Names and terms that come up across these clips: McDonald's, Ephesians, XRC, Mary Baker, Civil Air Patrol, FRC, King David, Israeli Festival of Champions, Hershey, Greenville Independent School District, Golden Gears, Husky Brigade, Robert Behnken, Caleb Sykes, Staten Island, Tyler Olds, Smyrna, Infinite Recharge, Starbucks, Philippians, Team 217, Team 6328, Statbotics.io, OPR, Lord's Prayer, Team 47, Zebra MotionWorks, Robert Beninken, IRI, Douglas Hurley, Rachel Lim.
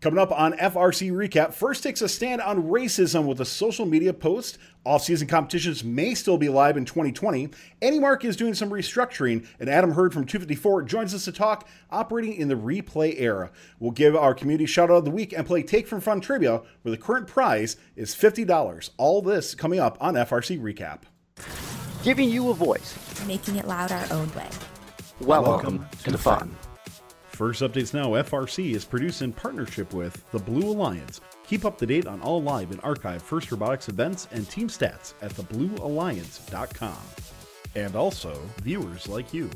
Coming up on FRC Recap, FIRST takes a stand on racism with a social media post. Off-season competitions may still be live in 2020. AndyMark is doing some restructuring, and Adam Hurd from 254 joins us to talk operating in the replay era. We'll give our community shout-out of the week and play Take From Fun Trivia, where the current prize is $50. All this coming up on FRC Recap. Giving you a voice. Making it loud our own way. Welcome to the fun. First Updates Now FRC is produced in partnership with The Blue Alliance. Keep up to date on all live and archive FIRST Robotics events and team stats at TheBlueAlliance.com. And also, viewers like you.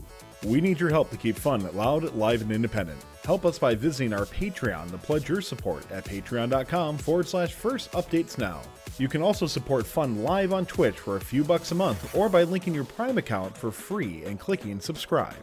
We need your help to keep fun loud, live, and independent. Help us by visiting our Patreon to pledge your support at patreon.com/FIRST Updates Now. You can also support fun live on Twitch for a few bucks a month or by linking your Prime account for free and clicking subscribe.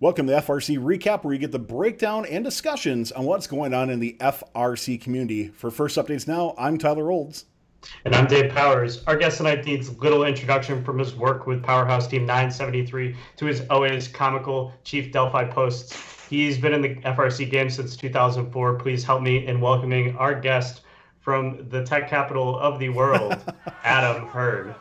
Welcome to FRC Recap, where you get the breakdown and discussions on what's going on in the FRC community. For First Updates Now, I'm Tyler Olds. And I'm Dave Powers. Our guest tonight needs little introduction from his work with Powerhouse Team 973 to his always comical Chief Delphi posts. He's been in the FRC game since 2004. Please help me in welcoming our guest from the tech capital of the world, Adam Hurd.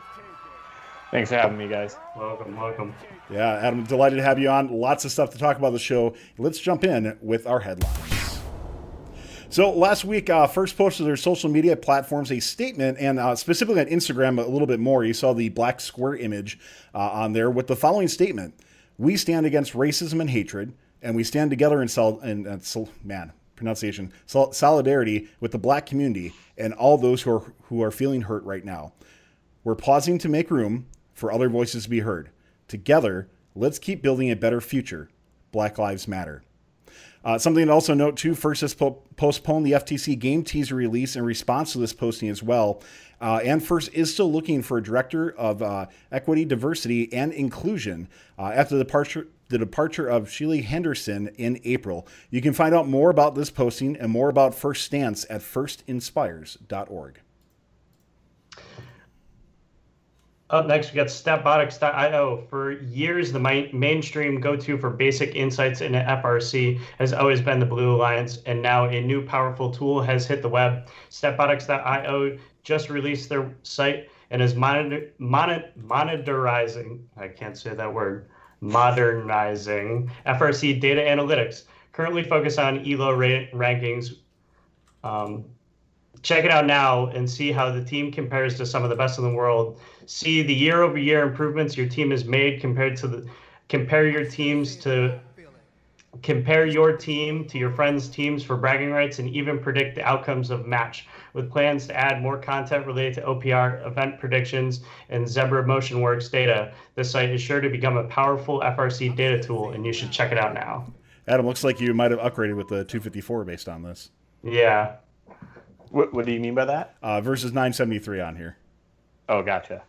Thanks for having me, guys. Welcome, welcome. Yeah, Adam, delighted to have you on. Lots of stuff to talk about the show. Let's jump in with our headlines. So last week, FIRST posted their social media platforms a statement, and specifically on Instagram a little bit more. You saw the black square image on there with the following statement. We stand against racism and hatred, and we stand together in solidarity with the black community and all those who are feeling hurt right now. We're pausing to make room for other voices to be heard. Together, let's keep building a better future. Black Lives Matter. Something to also note, too, FIRST has postponed the FTC game teaser release in response to this posting as well. And FIRST is still looking for a director of equity, diversity, and inclusion after the departure of Shelly Henderson in April. You can find out more about this posting and more about FIRST's stance at firstinspires.org. Up next, we got Statbotics.io. For years, the mainstream go-to for basic insights into FRC has always been the Blue Alliance, and now a new powerful tool has hit the web. Statbotics.io just released their site and is modernizing FRC data analytics, currently focused on ELO rankings. Check it out now and see how the team compares to some of the best in the world. See the year-over-year improvements your team has made compare your team to your friends' teams for bragging rights, and even predict the outcomes of match. With plans to add more content related to OPR, event predictions, and Zebra MotionWorks data, this site is sure to become a powerful FRC data tool, and you should check it out now. Adam, looks like you might have upgraded with the 254 based on this. Yeah. What do you mean by that? Versus 973 on here. Oh, gotcha.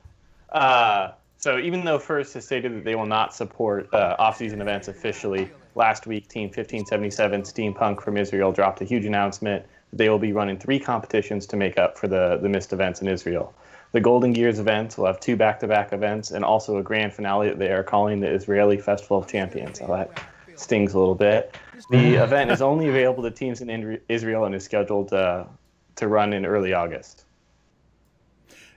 So even though FIRST has stated that they will not support off-season events officially, last week Team 1577 Steampunk from Israel dropped a huge announcement that they will be running 3 competitions to make up for the missed events in Israel. The Golden Gears events will have 2 back-to-back events and also a grand finale that they are calling the Israeli Festival of Champions. I'll let stings a little bit. The event is only available to teams in Israel and is scheduled to run in early August.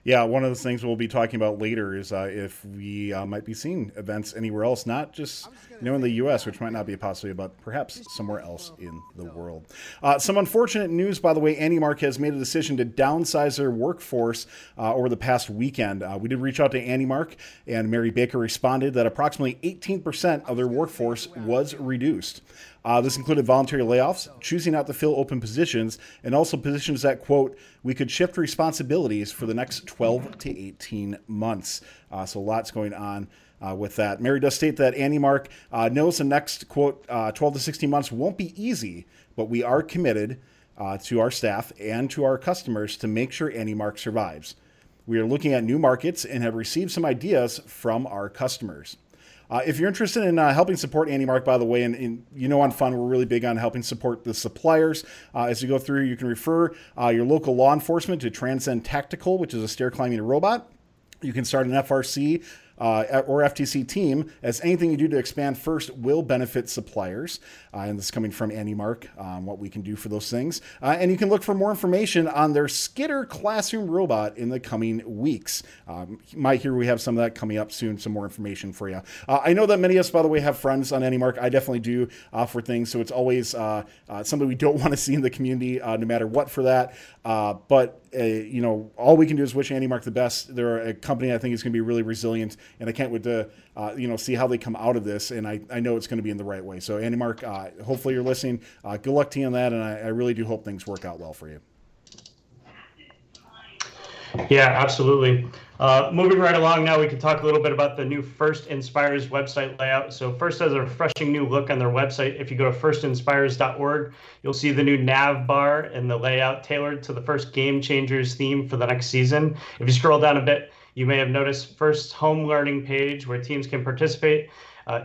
Yeah, one of the things we'll be talking about later is if we might be seeing events anywhere else, not just in the U.S., which might not be a possibility, but perhaps somewhere else in the world. Some unfortunate news, by the way. AndyMark has made a decision to downsize their workforce over the past weekend. We did reach out to AndyMark, and Mary Baker responded that approximately 18% of their workforce was reduced. This included voluntary layoffs, choosing not to fill open positions, and also positions that, quote, we could shift responsibilities for the next 12 to 18 months. So lots going on with that. Mary does state that AndyMark knows the next, quote, 12 to 16 months won't be easy, but we are committed to our staff and to our customers to make sure AndyMark survives. We are looking at new markets and have received some ideas from our customers. If you're interested in helping support AndyMark, by the way, and you know on Fun, we're really big on helping support the suppliers. As you go through, you can refer your local law enforcement to Transcend Tactical, which is a stair climbing robot. You can start an FRC or FTC team, as anything you do to expand FIRST will benefit suppliers. And this is coming from AndyMark, what we can do for those things. And you can look for more information on their Skitter classroom robot in the coming weeks. You might hear we have some of that coming up soon, some more information for you. I know that many of us, by the way, have friends on AndyMark. I definitely do for things, so it's always something we don't want to see in the community, no matter what for that. You know, all we can do is wish AndyMark the best. They're a company I think is going to be really resilient, and I can't wait to, you know, see how they come out of this. And I know it's going to be in the right way. So AndyMark, hopefully you're listening. Good luck to you on that. And I really do hope things work out well for you. Yeah, absolutely. Moving right along now, we can talk a little bit about the new FIRST Inspires website layout. So FIRST has a refreshing new look on their website. If you go to firstinspires.org, you'll see the new nav bar and the layout tailored to the FIRST Game Changers theme for the next season. If you scroll down a bit, you may have noticed FIRST's home learning page where teams can participate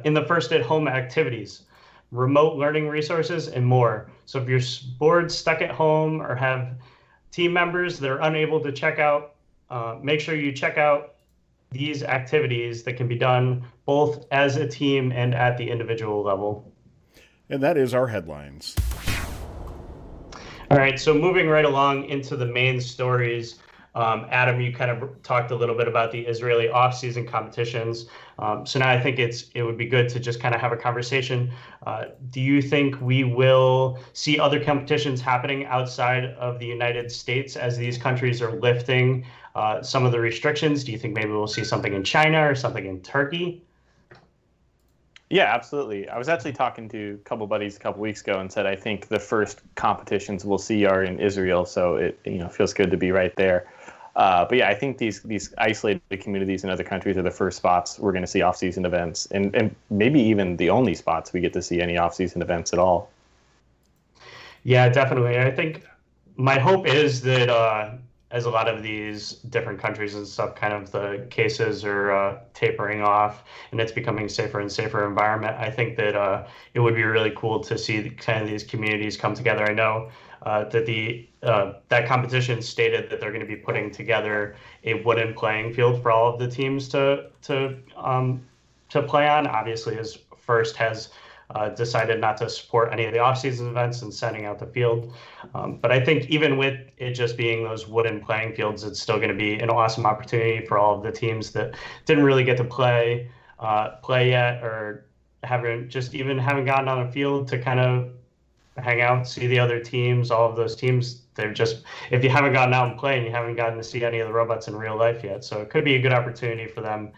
in the FIRST at home activities, remote learning resources, and more. So if you're bored, stuck at home, or have team members that are unable to check out, make sure you check out these activities that can be done both as a team and at the individual level. And that is our headlines. All right, so moving right along into the main stories, Adam, you kind of talked a little bit about the Israeli off-season competitions. So now I think it would be good to just kind of have a conversation. Do you think we will see other competitions happening outside of the United States as these countries are lifting some of the restrictions? Do you think maybe we'll see something in China or something in Turkey? Yeah, absolutely. I was actually talking to a couple buddies a couple weeks ago and said I think the first competitions we'll see are in Israel, so it feels good to be right there. But yeah, I think these isolated communities in other countries are the first spots we're going to see off-season events, and maybe even the only spots we get to see any off-season events at all. Yeah, definitely. I think my hope is that as a lot of these different countries and stuff, kind of the cases are tapering off and it's becoming safer and safer environment, I think that it would be really cool to see kind of these communities come together. I know that that competition stated that they're going to be putting together a wooden playing field for all of the teams to play on. Obviously, as FIRST has decided not to support any of the off-season events and sending out the field. But I think even with it just being those wooden playing fields, it's still going to be an awesome opportunity for all of the teams that didn't really get to play yet, or haven't gotten on a field to kind of hang out, see the other teams, all of those teams. They're just, if you haven't gotten out and played, you haven't gotten to see any of the robots in real life yet. So it could be a good opportunity for them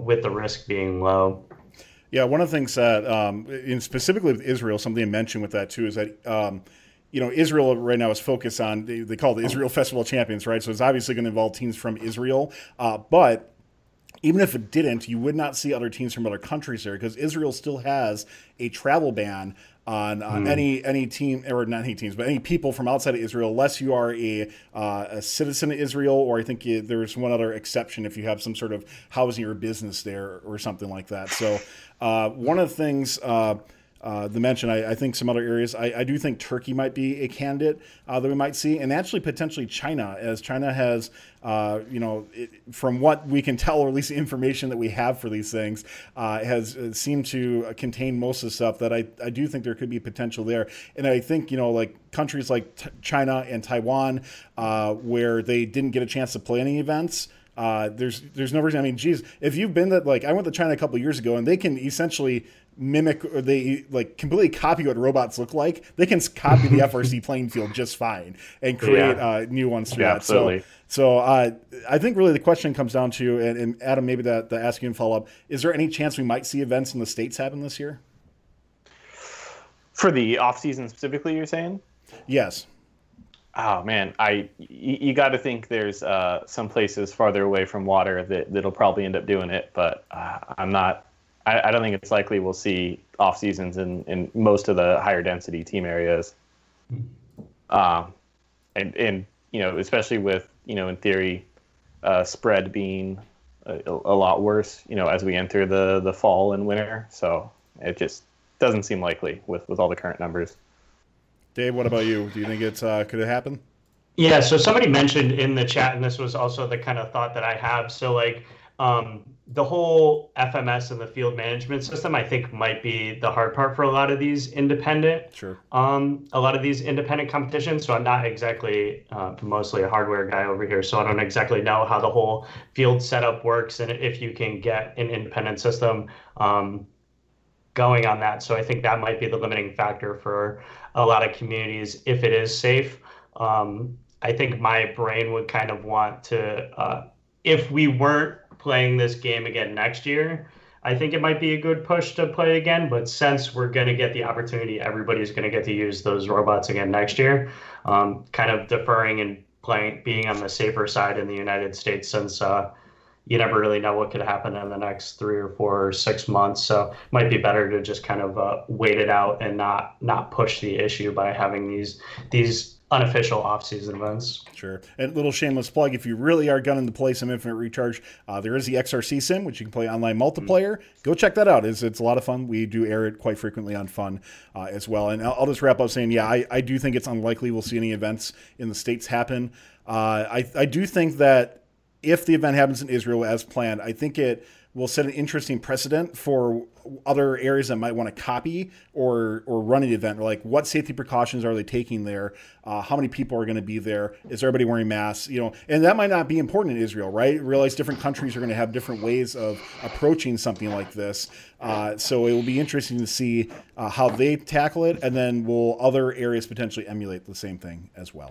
with the risk being low. Yeah, one of the things that, in specifically with Israel, something I mentioned with that too is that, Israel right now is focused on, they call it the Israel Festival of Champions, right? So it's obviously going to involve teams from Israel, but even if it didn't, you would not see other teams from other countries there because Israel still has a travel ban on any team, or not any teams, but any people from outside of Israel, unless you are a citizen of Israel, or I think there's one other exception if you have some sort of housing or business there or something like that. So one of the things the mention, I think some other areas, I do think Turkey might be a candidate that we might see, and actually potentially China, as China has, from what we can tell, or at least the information that we have for these things, has seemed to contain most of the stuff that I do think there could be potential there. And I think, countries like China and Taiwan, where they didn't get a chance to play any events, there's no reason. I mean, geez, if you've been that, I went to China a couple of years ago, and they can essentially mimic, or they completely copy what robots look like. They can copy the FRC playing field just fine and create new ones through that. Absolutely. So I think really the question comes down to, and Adam, maybe the ask you and follow up, is there any chance we might see events in the States happen this year? For the off season specifically, you're saying? Yes. Oh man, you got to think there's some places farther away from water that'll probably end up doing it, but I don't think it's likely we'll see off seasons in most of the higher density team areas, especially with in theory, spread being a lot worse, you know, as we enter the fall and winter. So it just doesn't seem likely with all the current numbers. Dave, what about you? Do you think it's could it happen? Yeah, so somebody mentioned in the chat, and this was also the kind of thought that I have. So like the whole FMS and the field management system, I think, might be the hard part for a lot of these independent, a lot of these independent competitions. So I'm not exactly mostly a hardware guy over here, so I don't exactly know how the whole field setup works and if you can get an independent system going on that. So I think that might be the limiting factor for a lot of communities if it is safe. I think my brain would kind of want to, if we weren't playing this game again next year, I think it might be a good push to play again. But since we're going to get the opportunity, everybody's going to get to use those robots again next year, kind of deferring and playing, being on the safer side in the United States, since you never really know what could happen in the next 3 or 4 or 6 months. So it might be better to just kind of wait it out and not push the issue by having these unofficial off-season events. Sure. And little shameless plug, if you really are gunning to play some Infinite Recharge, there is the XRC sim, which you can play online multiplayer. Go check that out. It's a lot of fun. We do air it quite frequently on Fun as well. And I'll just wrap up saying, yeah, I do think it's unlikely we'll see any events in the States happen. I do think that if the event happens in Israel as planned, I think it will set an interesting precedent for other areas that might want to copy or run an event. Like, what safety precautions are they taking there? How many people are going to be there? Is everybody wearing masks? You know, and that might not be important in Israel, right? Realize different countries are going to have different ways of approaching something like this. So it will be interesting to see how they tackle it, and then will other areas potentially emulate the same thing as well.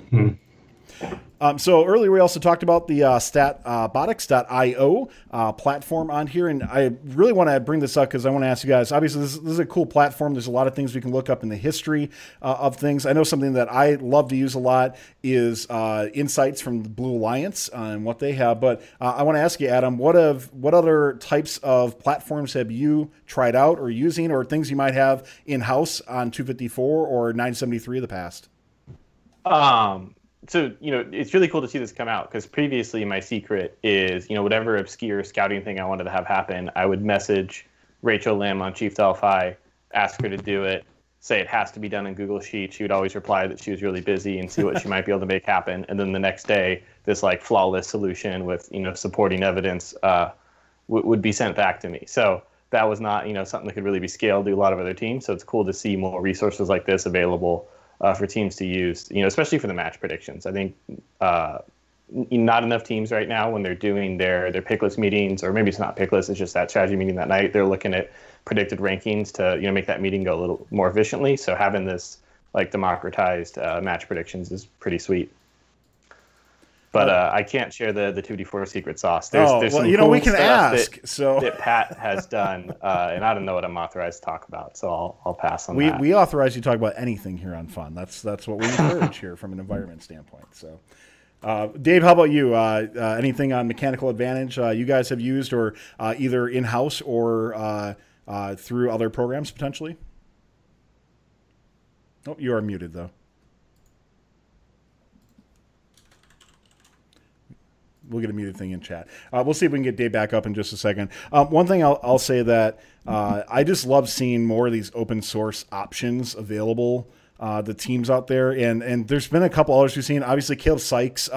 So earlier we also talked about the Statbotics.io platform on here, and I really want to bring this up because I want to ask you guys, obviously this is a cool platform. There's a lot of things we can look up in the history of things. I know something that I love to use a lot is insights from the Blue Alliance and what they have, but I want to ask you, Adam, what other types of platforms have you tried out or using, or things you might have in-house on 254 or 973 in the past? So, you know, it's really cool to see this come out, because previously my secret is, you know, whatever obscure scouting thing I wanted to have happen, I would message Rachel Lim on Chief Delphi, ask her to do it, say it has to be done in Google Sheets. She would always reply that she was really busy and see what she might be able to make happen. And then the next day, this like flawless solution with, you know, supporting evidence would be sent back to me. So that was not, you know, something that could really be scaled to a lot of other teams. So it's cool to see more resources like this available for teams to use, you know, especially for the match predictions. I think not enough teams right now, when they're doing their picklist meetings, or maybe it's not picklist, it's just that strategy meeting that night, they're looking at predicted rankings to, you know, make that meeting go a little more efficiently. So having this like democratized match predictions is pretty sweet. But I can't share the 254 secret sauce. There's well, some, you know, cool, we can ask that Pat has done, and I don't know what I'm authorized to talk about, so I'll pass on that. We authorize you to talk about anything here on Fun. That's what we encourage here from an environment standpoint. So, Dave, how about you? Anything on Mechanical Advantage you guys have used, or either in house or through other programs potentially? Oh, you are muted though. We'll get a muted thing in chat. We'll see if we can get Dave back up in just a second. One thing I'll say that I just love seeing more of these open source options available. The teams out there, and there's been a couple others we've seen. Obviously, Caleb Sykes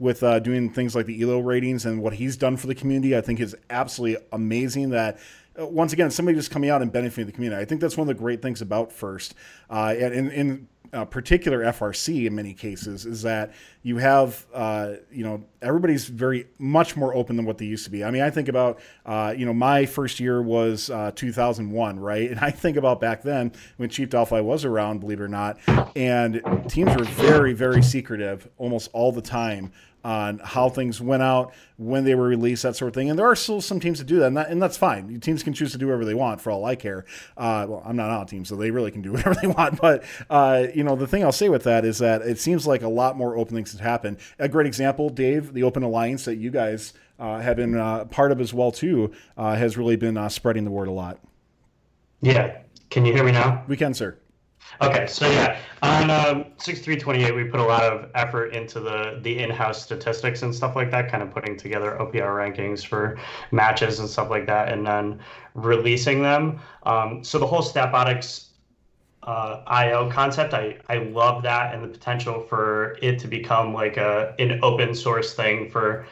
with doing things like the ELO ratings and what he's done for the community, I think is absolutely amazing. That once again, somebody just coming out and benefiting the community. I think that's one of the great things about FIRST, and in particular FRC in many cases, is that you have you know, everybody's much more open than what they used to be. I mean, I think about you know, my first year was 2001, right? And I think about back then when Chief Delphi was around, believe it or not, and teams were very, very secretive almost all the time on how things went out, when they were released, that sort of thing. And there are still some teams that do that, and that's fine. Teams can choose to do whatever they want, for all I care. Well, I'm not on a team, so they really can do whatever they want. But, you know, the thing I'll say with that is that it seems like a lot more open things have happened. A great example, Dave, the Open Alliance that you guys have been part of as well, too, has really been spreading the word a lot. Yeah. Can you hear me now? We can, sir. Okay, so yeah, on 6328, we put a lot of effort into the in-house statistics and stuff like that, kind of putting together OPR rankings for matches and stuff like that, and then releasing them. So the whole Statbotics.io concept, I love that, and the potential for it to become like an open source thing for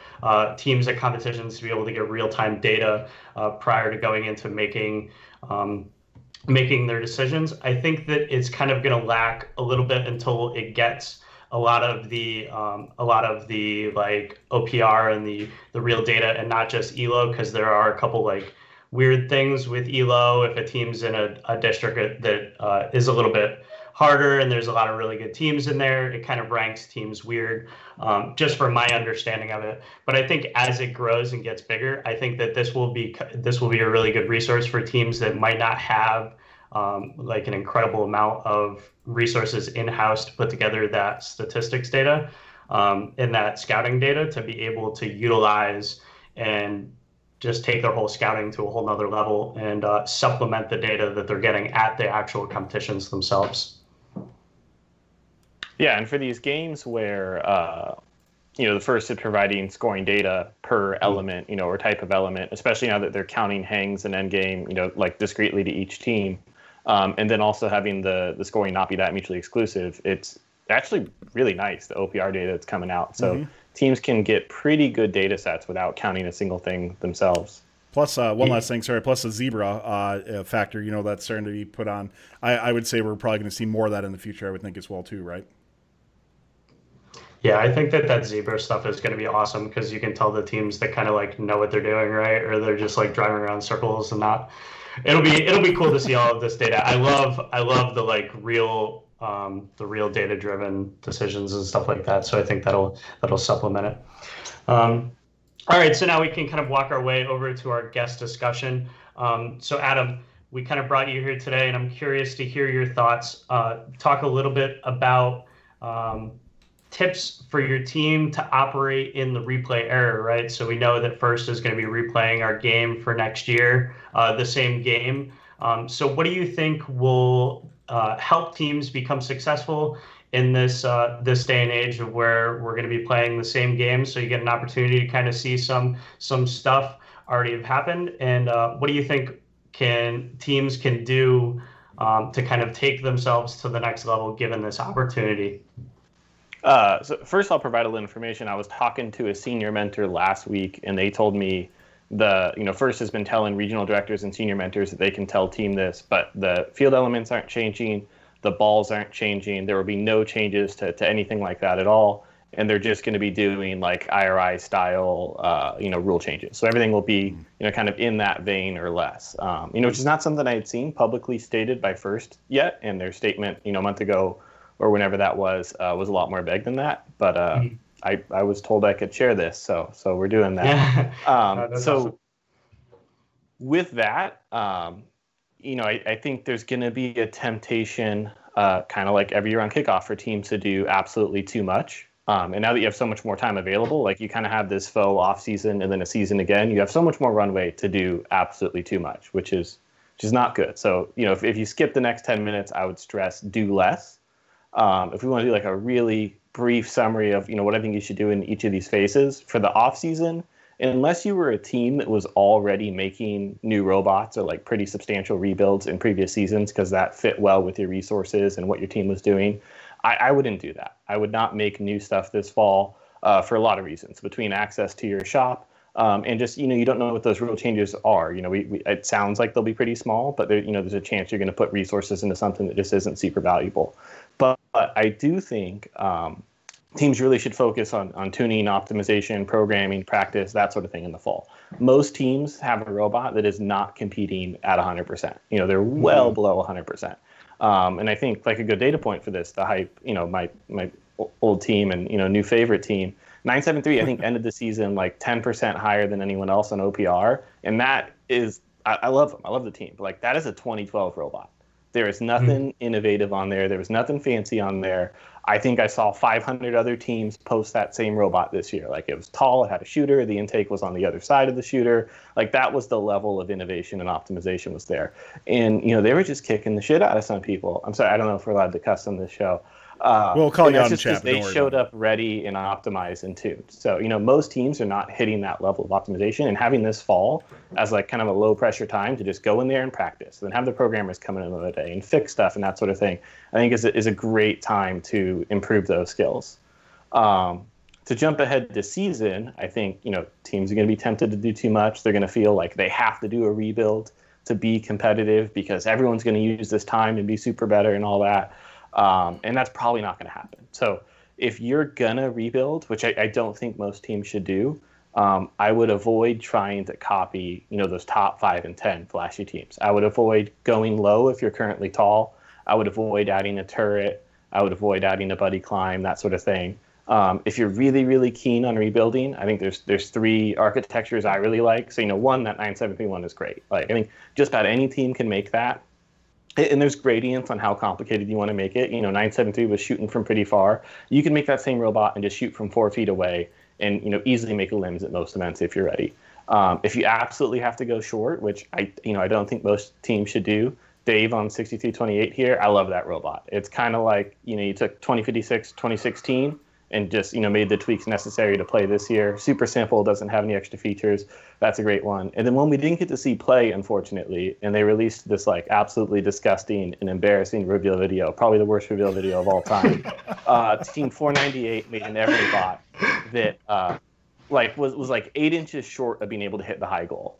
teams at competitions to be able to get real-time data prior to going into making their decisions. I think that it's kind of going to lack a little bit until it gets a lot of the like OPR and the real data and not just ELO, because there are a couple like weird things with ELO if a team's in a district that is a little bit harder and there's a lot of really good teams in there. It kind of ranks teams weird, just from my understanding of it. But I think as it grows and gets bigger, I think that this will be a really good resource for teams that might not have like an incredible amount of resources in-house to put together that statistics data and that scouting data, to be able to utilize and just take their whole scouting to a whole nother level and supplement the data that they're getting at the actual competitions themselves. Yeah, and for these games where, the first is providing scoring data per element, or type of element, especially now that they're counting hangs and endgame, like discreetly to each team, and then also having the scoring not be that mutually exclusive, it's actually really nice, the OPR data that's coming out. So teams can get pretty good data sets without counting a single thing themselves. Plus, one last thing, sorry, plus the Zebra factor, that's starting to be put on. I would say we're probably going to see more of that in the future, I would think, as well, too, right? Yeah, I think that Zebra stuff is going to be awesome, because you can tell the teams that kind of like know what they're doing, right? Or they're just like driving around circles and not. It'll be cool to see all of this data. I love the like real. The real data-driven decisions and stuff like that. So I think that'll supplement it. All right, so now we can kind of walk our way over to our guest discussion. So Adam, we kind of brought you here today, and I'm curious to hear your thoughts. Talk a little bit about tips for your team to operate in the replay era, right? So we know that FIRST is going to be replaying our game for next year, the same game. So what do you think will help teams become successful in this day and age of where we're going to be playing the same game? So you get an opportunity to kind of see some stuff already have happened. And what do you think teams can do to kind of take themselves to the next level given this opportunity? So first, I'll provide a little information. I was talking to a senior mentor last week, and they told me FIRST has been telling regional directors and senior mentors that they can tell team this, but the field elements aren't changing, the balls aren't changing, there will be no changes to anything like that at all, and they're just going to be doing like IRI style, rule changes. So everything will be, kind of in that vein or less, which is not something I had seen publicly stated by FIRST yet, and their statement, a month ago or whenever that was a lot more vague than that, but I was told I could share this, so we're doing that. Yeah. Awesome. With that, I think there's going to be a temptation, kind of like every year on kickoff, for teams to do absolutely too much. And now that you have so much more time available, like you kind of have this faux off season and then a season again, you have so much more runway to do absolutely too much, which is not good. So if you skip the next 10 minutes, I would stress do less. If we want to do like a really brief summary of what I think you should do in each of these phases for the off season, unless you were a team that was already making new robots or like pretty substantial rebuilds in previous seasons, because that fit well with your resources and what your team was doing, I wouldn't do that. I would not make new stuff this fall for a lot of reasons, between access to your shop and just you don't know what those real changes are. It sounds like they'll be pretty small, but there, there's a chance you're going to put resources into something that just isn't super valuable. But I do think teams really should focus on tuning, optimization, programming, practice, that sort of thing in the fall. Most teams have a robot that is not competing at 100%. They're well below 100%. And I think like a good data point for this, the hype, my old team and, new favorite team, 973, I think ended the season like 10% higher than anyone else on OPR. And that is, I love them. I love the team. But like that is a 2012 robot. There is nothing innovative on there. There was nothing fancy on there. I think I saw 500 other teams post that same robot this year. Like, it was tall, it had a shooter, the intake was on the other side of the shooter. Like, that was the level of innovation and optimization was there. And, you know, they were just kicking the shit out of some people. I'm sorry, I don't know if we're allowed to cuss on this show. We'll call you out in chat. They showed up ready and optimized and tuned. So, you know, most teams are not hitting that level of optimization, and having this fall as like kind of a low pressure time to just go in there and practice, and then have the programmers come in another day and fix stuff and that sort of thing, I think is a great time to improve those skills. To jump ahead to season, I think, you know, teams are going to be tempted to do too much. They're going to feel like they have to do a rebuild to be competitive because everyone's going to use this time and be super better and all that. And that's probably not going to happen. So if you're going to rebuild, which I don't think most teams should do, I would avoid trying to copy, you know, those top 5 and 10 flashy teams. I would avoid going low if you're currently tall. I would avoid adding a turret. I would avoid adding a buddy climb, that sort of thing. If you're really, really keen on rebuilding, I think there's three architectures I really like. So, you know, one, that 973-1 is great. Like, I mean, just about any team can make that. And there's gradients on how complicated you want to make it. You know, 973 was shooting from pretty far. You can make that same robot and just shoot from 4 feet away and, you know, easily make limbs at most events if you're ready. If you absolutely have to go short, which I don't think most teams should do, Dave on 6328 here, I love that robot. It's kind of like, you know, you took 2056, 2016 and just, you know, made the tweaks necessary to play this year. Super simple, doesn't have any extra features. That's a great one. And then one we didn't get to see play, unfortunately, and they released this, like, absolutely disgusting and embarrassing reveal video, probably the worst reveal video of all time. Team 498 made an every bot that, was like 8 inches short of being able to hit the high goal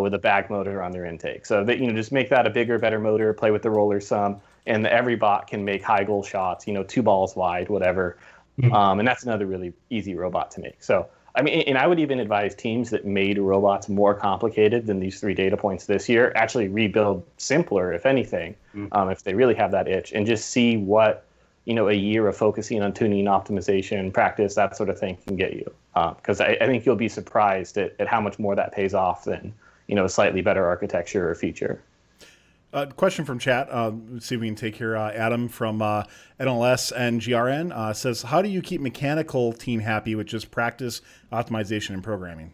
with a bag motor on their intake. So, that, you know, just make that a bigger, better motor, play with the roller some, and every bot can make high goal shots, you know, 2 balls wide, whatever. And that's another really easy robot to make. So, I mean, and I would even advise teams that made robots more complicated than these 3 data points this year, actually rebuild simpler, if anything, if they really have that itch, and just see what, you know, a year of focusing on tuning, optimization, practice, that sort of thing can get you. Because I think you'll be surprised at how much more that pays off than, you know, a slightly better architecture or feature. Question from chat. Let's see if we can take here. Adam from NLS and GRN says, how do you keep mechanical team happy with just practice, optimization, and programming?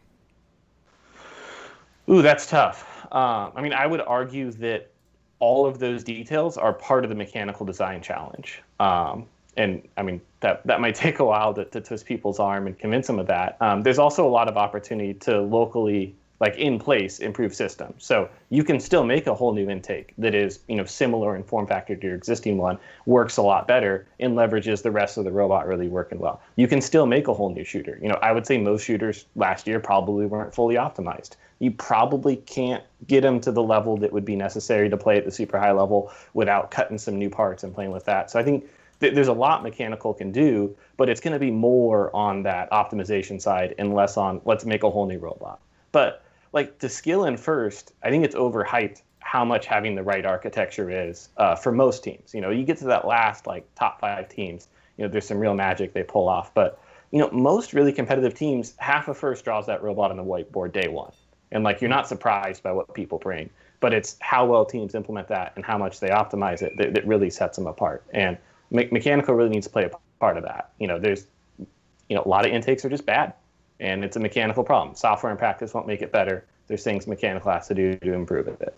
Ooh, that's tough. I mean, I would argue that all of those details are part of the mechanical design challenge. And I mean, that might take a while to twist people's arm and convince them of that. There's also a lot of opportunity to locally, like, in place, improved system. So you can still make a whole new intake that is, you know, similar in form factor to your existing one, works a lot better, and leverages the rest of the robot really working well. You can still make a whole new shooter. You know, I would say most shooters last year probably weren't fully optimized. You probably can't get them to the level that would be necessary to play at the super high level without cutting some new parts and playing with that. So I think there's a lot mechanical can do, but it's going to be more on that optimization side and less on let's make a whole new robot. But like to skill in FIRST, I think it's overhyped how much having the right architecture is for most teams. You know, you get to that last like top 5 teams, you know, there's some real magic they pull off. But, you know, most really competitive teams, half of FIRST draws that robot on the whiteboard day one. And like, you're not surprised by what people bring, but it's how well teams implement that and how much they optimize it that really sets them apart. And mechanical really needs to play a part of that. You know, there's, you know, a lot of intakes are just bad. And it's a mechanical problem. Software and practice won't make it better. There's things mechanical has to do to improve it.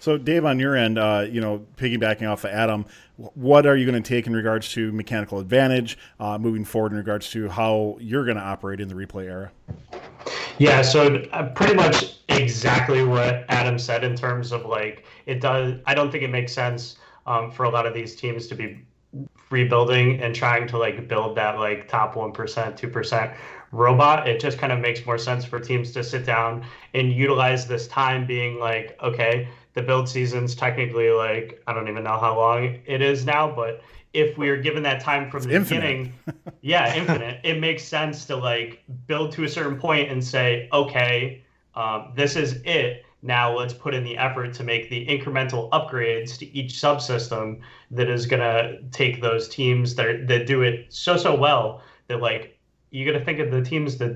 So, Dave, on your end, you know, piggybacking off of Adam, what are you going to take in regards to mechanical advantage moving forward in regards to how you're going to operate in the replay era? Yeah, so pretty much exactly what Adam said in terms of, like, it does. I don't think it makes sense for a lot of these teams to be rebuilding and trying to, like, build that, like, top 1%, 2% robot. It just kind of makes more sense for teams to sit down and utilize this time being like, okay, the build season's technically, like, I don't even know how long it is now, but if we are given that time from the beginning, yeah, infinite, it makes sense to, like, build to a certain point and say, okay, this is it. Now let's put in the effort to make the incremental upgrades to each subsystem that is going to take those teams that do it so well that, like, you got to think of the teams that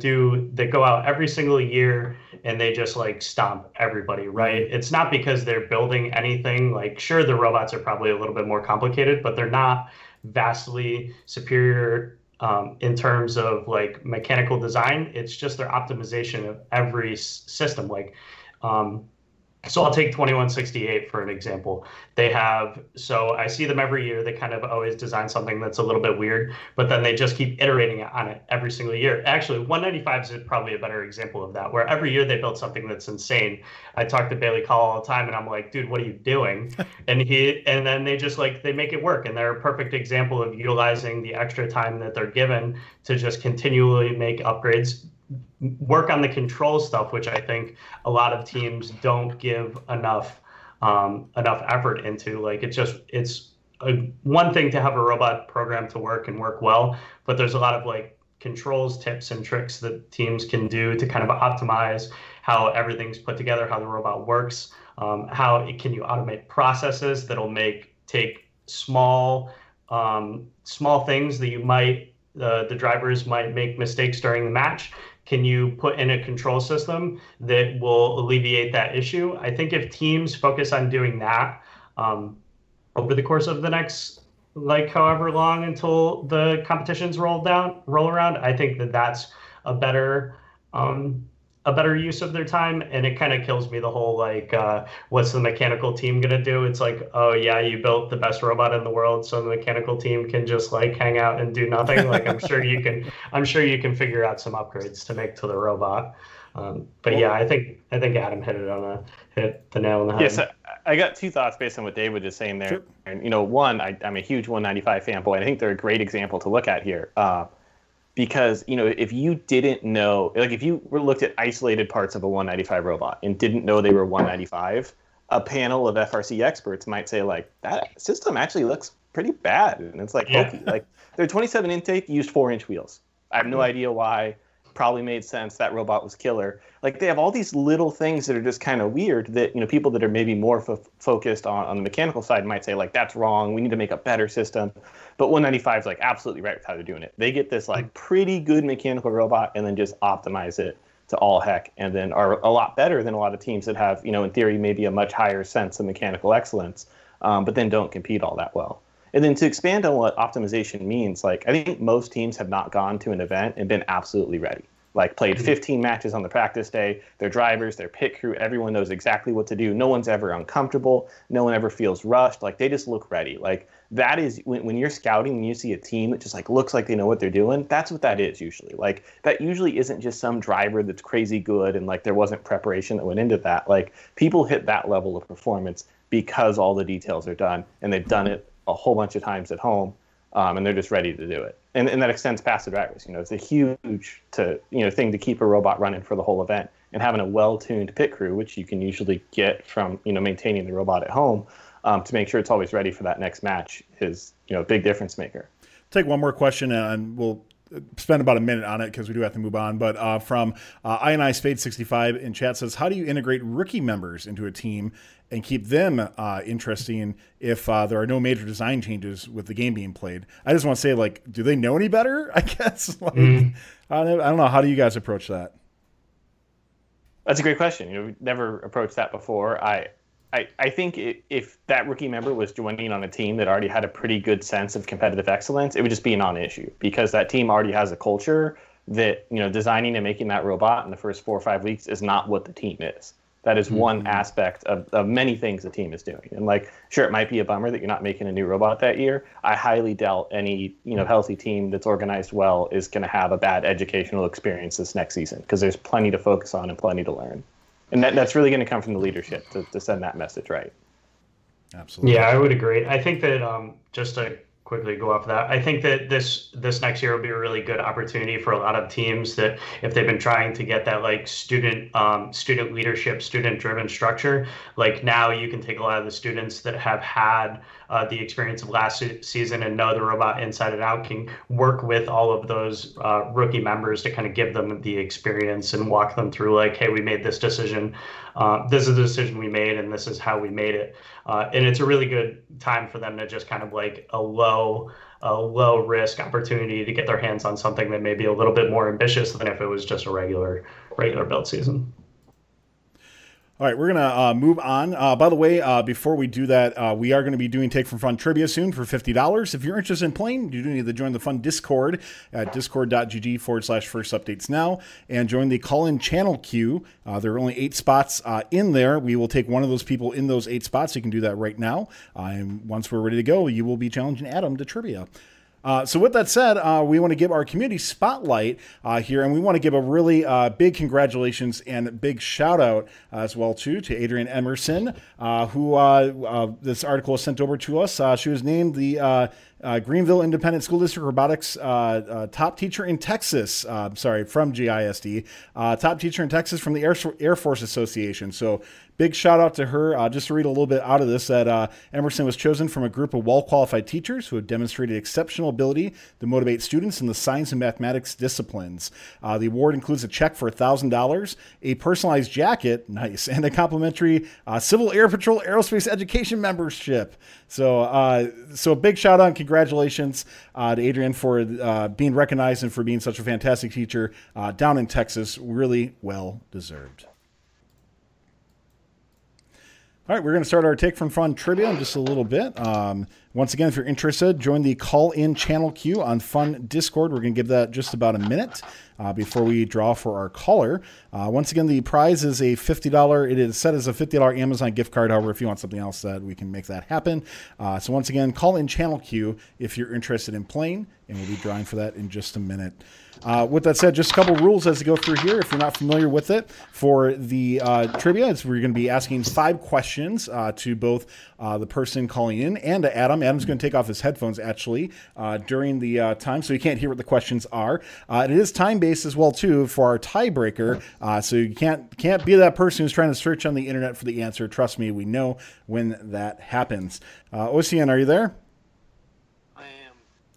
go out every single year and they just like stomp everybody, right? It's not because they're building anything. Like, sure, the robots are probably a little bit more complicated, but they're not vastly superior in terms of like mechanical design. It's just their optimization of every system. Like, so I'll take 2168 for an example. They have, so I see them every year. They kind of always design something that's a little bit weird, but then they just keep iterating on it every single year. Actually, 195 is probably a better example of that, where every year they build something that's insane. I talk to Bailey Call all the time, and I'm like, dude, what are you doing? And then they just like, they make it work. And they're a perfect example of utilizing the extra time that they're given to just continually make upgrades, work on the control stuff, which I think a lot of teams don't give enough effort into. Like, it's one thing to have a robot program to work well, but there's a lot of like controls, tips and tricks that teams can do to kind of optimize how everything's put together, how the robot works, how you automate processes that'll take small things that you might, the drivers might make mistakes during the match. Can you put in a control system that will alleviate that issue? I think if teams focus on doing that over the course of the next, like, however long until the competitions roll around, I think that's a better use of their time. And it kind of kills me, the whole like, what's the mechanical team gonna do? It's like, oh yeah, you built the best robot in the world, so the mechanical team can just like hang out and do nothing. Like, I'm sure you can figure out some upgrades to make to the robot. But yeah, I think Adam hit the nail on the head. Yes, I got two thoughts based on what David was saying there. Sure. And one, I'm a huge 195 fanboy, and I think they're a great example to look at here. Because, if you didn't know, like, if you looked at isolated parts of a 195 robot and didn't know they were 195, a panel of FRC experts might say, like, that system actually looks pretty bad. And it's like, okay, like, their 27 intake used 4-inch wheels. I have no idea why. Probably made sense. That robot was killer. Like, they have all these little things that are just kind of weird that, people that are maybe more focused on the mechanical side might say, like, that's wrong. We need to make a better system. But 195 is, like, absolutely right with how they're doing it. They get this, like, pretty good mechanical robot and then just optimize it to all heck, and then are a lot better than a lot of teams that have, in theory, maybe a much higher sense of mechanical excellence, but then don't compete all that well. And then to expand on what optimization means, like, I think most teams have not gone to an event and been absolutely ready. Like, played 15 matches on the practice day. Their drivers, their pit crew, everyone knows exactly what to do. No one's ever uncomfortable. No one ever feels rushed. Like, they just look ready. Like, that is, when you're scouting and you see a team that just, like, looks like they know what they're doing, that's what that is usually. Like, that usually isn't just some driver that's crazy good and, like, there wasn't preparation that went into that. Like, people hit that level of performance because all the details are done, and they've done it a whole bunch of times at home, and they're just ready to do it. And that extends past the drivers. It's a huge thing to keep a robot running for the whole event, and having a well-tuned pit crew, which you can usually get from maintaining the robot at home, to make sure it's always ready for that next match is a big difference maker. Take one more question and we'll spend about a minute on it because we do have to move on. But from I&I Spade 65 in chat says, how do you integrate rookie members into a team and keep them interesting if there are no major design changes with the game being played? I just want to say, like, do they know any better, I guess? Like, I don't know. How do you guys approach that? That's a great question. We've never approached that before. I think if that rookie member was joining on a team that already had a pretty good sense of competitive excellence, it would just be a non-issue, because that team already has a culture that, designing and making that robot in the first 4 or 5 weeks is not what the team is. That is one aspect of many things the team is doing. And, like, sure, it might be a bummer that you're not making a new robot that year. I highly doubt any, healthy team that's organized well is going to have a bad educational experience this next season, because there's plenty to focus on and plenty to learn. And that's really going to come from the leadership to send that message right. Absolutely. Yeah, I would agree. I think that just to quickly go off that, I think that this next year will be a really good opportunity for a lot of teams that, if they've been trying to get that, like, student leadership, student-driven structure, like, now you can take a lot of the students that have had the experience of last season and know the robot inside and out, can work with all of those rookie members to kind of give them the experience and walk them through, like, hey, we made this decision. This is the decision we made, and this is how we made it. And it's a really good time for them to just kind of, like, a low a low risk opportunity to get their hands on something that may be a little bit more ambitious than if it was just a regular build season. All right, we're going to move on. By the way, before we do that, we are going to be doing Take From Fun trivia soon for $50. If you're interested in playing, you do need to join the Fun Discord at discord.gg/firstupdates now and join the call-in channel queue. There are only 8 spots in there. We will take one of those people in those 8 spots. You can do that right now. And once we're ready to go, you will be challenging Adam to trivia. So with that said, we want to give our community spotlight here, and we want to give a really big congratulations and big shout out as well too to Adrienne Emerson, who this article was sent over to us. She was named the Greenville Independent School District Robotics top teacher in Texas. Sorry, from GISD, top teacher in Texas from the Air Force Association. So big shout out to her. Just to read a little bit out of this, that Emerson was chosen from a group of well-qualified teachers who have demonstrated exceptional ability to motivate students in the science and mathematics disciplines. The award includes a check for $1,000, a personalized jacket, nice, and a complimentary Civil Air Patrol Aerospace Education membership. So, so big shout out and congratulations to Adrienne for being recognized and for being such a fantastic teacher down in Texas. Really well deserved. All right, we're going to start our Take From Fun trivia in just a little bit. Once again, if you're interested, join the call-in channel queue on Fun Discord. We're going to give that just about a minute before we draw for our caller. Once again, the prize is a $50. It is set as a $50 Amazon gift card. However, if you want something else, that we can make that happen. So once again, call-in channel queue if you're interested in playing, and we'll be drawing for that in just a minute. With that said, just a couple rules as we go through here. If you're not familiar with it, for the trivia, we're going to be asking 5 questions to both the person calling in and to Adam. Adam's going to take off his headphones, actually, during the time, so you can't hear what the questions are. And it is time-based as well, too, for our tiebreaker. So you can't be that person who's trying to search on the internet for the answer. Trust me, we know when that happens. Ocean, are you there?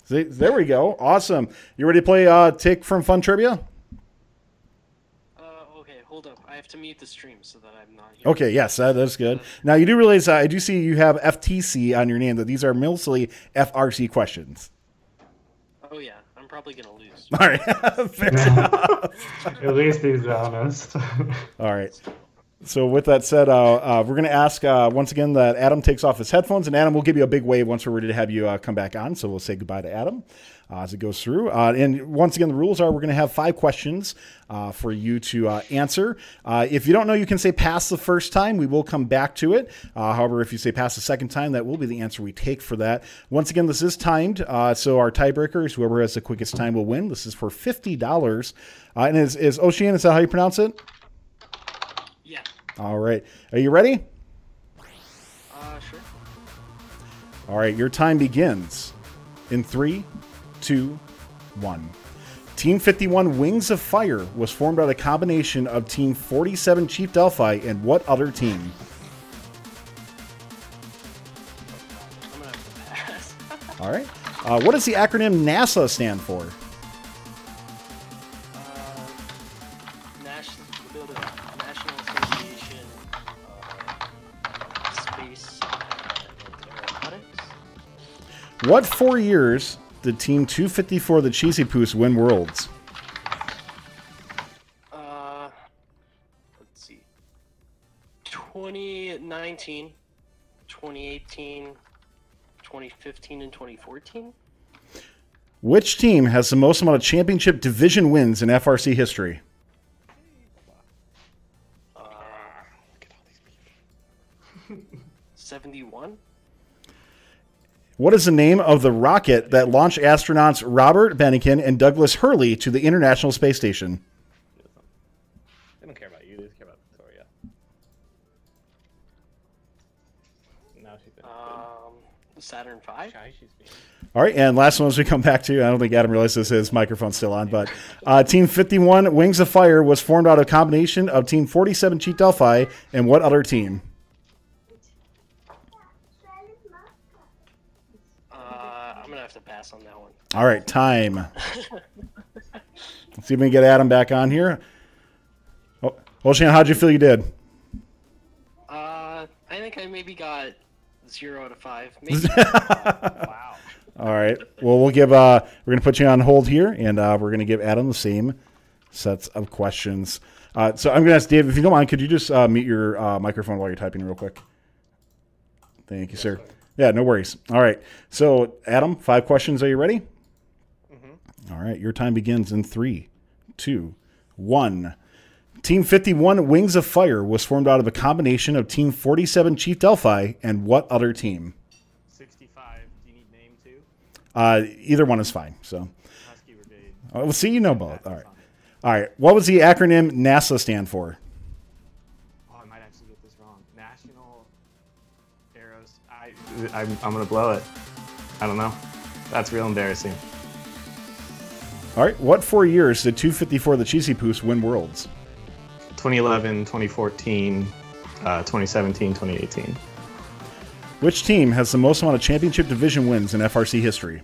There we go. Awesome. You ready to play Take From Fun trivia? Okay, hold up. I have to mute the stream so that I'm not here. Okay, yes, that's good. Now, you do realize I do see you have FTC on your name, that these are mostly FRC questions. Oh, yeah. I'm probably going to lose. All right. Fair enough. At least he's honest. All right. So with that said, we're going to ask once again that Adam takes off his headphones, and Adam will give you a big wave once we're ready to have you come back on. So we'll say goodbye to Adam as it goes through. And once again, the rules are we're going to have 5 questions for you to answer. If you don't know, you can say pass the first time. We will come back to it. However, if you say pass the second time, that will be the answer we take for that. Once again, this is timed. So our tiebreakers, whoever has the quickest time will win. This is for $50. And is Ocean, is that how you pronounce it? All right. Are you ready? Sure. All right. Your time begins in 3, 2, 1. Team 51 Wings of Fire was formed out of a combination of Team 47 Chief Delphi and what other team? I'm going to pass. All right. What does the acronym NASA stand for? What 4 years did Team 254, the Cheesy Poofs, win Worlds? Let's see. 2019, 2018, 2015, and 2014. Which team has the most amount of championship division wins in FRC history? Look at all these people. 71? What is the name of the rocket that launched astronauts Robert Beninken and Douglas Hurley to the International Space Station? They don't care about you. They just care about Victoria. No, she's been Saturn V. All right, and last one as we come back to you. I don't think Adam realizes his microphone's still on, but Team 51 Wings of Fire was formed out of a combination of Team 47 Chief Delphi and what other team? To pass on that one. All right, time. Let's see if we can get Adam back on here. Oh, Ocean, how'd you feel you did? I think I maybe got 0 out of 5. Maybe. Wow. All right. Well, we'll give. We're going to put you on hold here, and we're going to give Adam the same sets of questions. So I'm going to ask Dave, if you don't mind, could you just mute your microphone while you're typing real quick? Thank you, sir. Yeah, no worries. All right. So, Adam, 5 questions. Are you ready? Mm-hmm. All right. Your time begins in 3, 2, 1. Team 51 Wings of Fire was formed out of a combination of Team 47 Chief Delphi and what other team? 65. Do you need name too? Either one is fine. So. Husky Brigade. Well, see, you know both. All right. All right. What was the acronym NASA stand for? Oh, I might actually get this wrong. National Aeros. I'm going to blow it. I don't know. That's real embarrassing. All right. What 4 years did 254 the Cheesy Poofs win Worlds? 2011, 2014, 2017, 2018. Which team has the most amount of championship division wins in FRC history?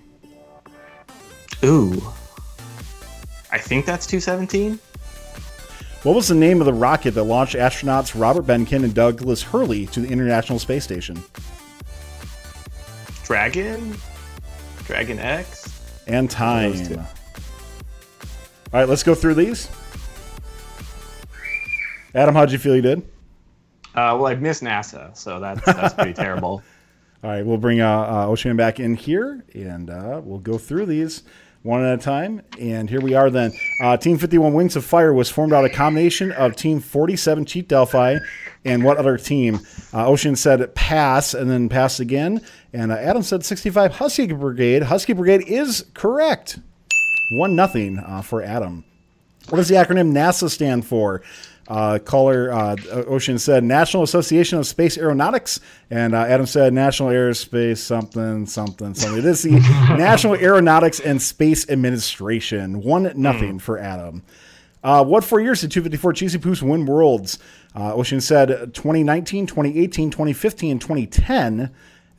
Ooh. I think that's 217. What was the name of the rocket that launched astronauts Robert Behnken and Douglas Hurley to the International Space Station? Dragon? Dragon X? And time. All right, let's go through these. Adam, how'd you feel you did? Well, I missed NASA, so that's pretty terrible. All right, we'll bring Ocean back in here, and we'll go through these one at a time. And here we are then. Team 51 Wings of Fire was formed out of a combination of Team 47 Chief Delphi and what other team? Ocean said pass and then pass again. And Adam said 65 Husky Brigade. Husky Brigade is correct. 1-0 for Adam. What does the acronym NASA stand for? Caller Ocean said National Association of Space Aeronautics, and Adam said National Aerospace something. It is the National Aeronautics and Space Administration. 1-0 for Adam. What 4 years did 254 Cheesy Poofs win Worlds? Ocean said 2019, 2018, 2015, 2010,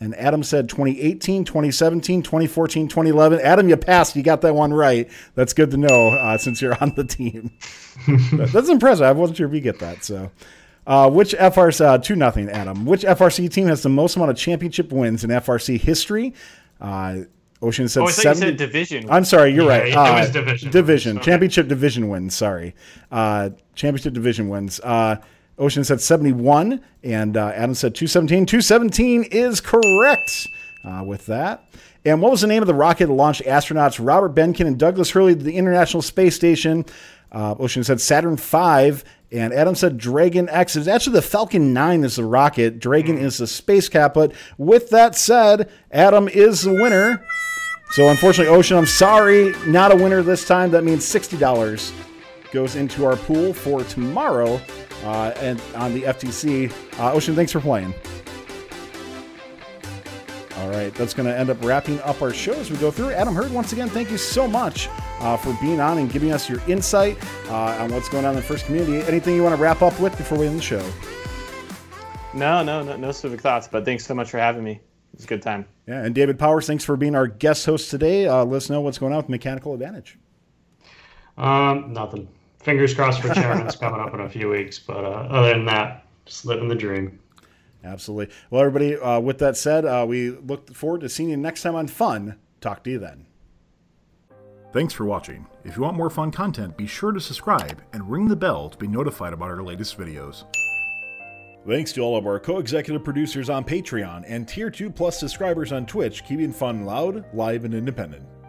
and Adam said 2018, 2017, 2014, 2011. Adam, you passed. You got that one right. That's good to know since you're on the team. That's impressive. I wasn't sure if you get that. So, which FRC 2-0, Adam. Which FRC team has the most amount of championship wins in FRC history? Ocean said 70. You said division. I'm sorry. You're right. It was division. Division. Sorry. Championship division wins. Sorry. Championship division wins. Ocean said 71, and Adam said 217. 217 is correct with that. And what was the name of the rocket that launched astronauts Robert Behnken and Douglas Hurley to the International Space Station? Ocean said Saturn V, and Adam said Dragon X. It's actually the Falcon 9 is the rocket. Dragon is the space caplet. With that said, Adam is the winner. So, unfortunately, Ocean, I'm sorry, not a winner this time. That means $60 goes into our pool for tomorrow. And on the FTC. Ocean, thanks for playing. All right, that's going to end up wrapping up our show as we go through. Adam Hurd, once again, thank you so much for being on and giving us your insight on what's going on in the FIRST community. Anything you want to wrap up with before we end the show? No specific thoughts, but thanks so much for having me. It was a good time. Yeah, and David Powers, thanks for being our guest host today. Let us know what's going on with Mechanical Advantage. Nothing. Fingers crossed for Chairman's coming up in a few weeks. But other than that, just living the dream. Absolutely. Well, everybody, with that said, we look forward to seeing you next time on Fun. Talk to you then. Thanks for watching. If you want more fun content, be sure to subscribe and ring the bell to be notified about our latest videos. Thanks to all of our co-executive producers on Patreon and Tier 2 Plus subscribers on Twitch, keeping fun loud, live, and independent.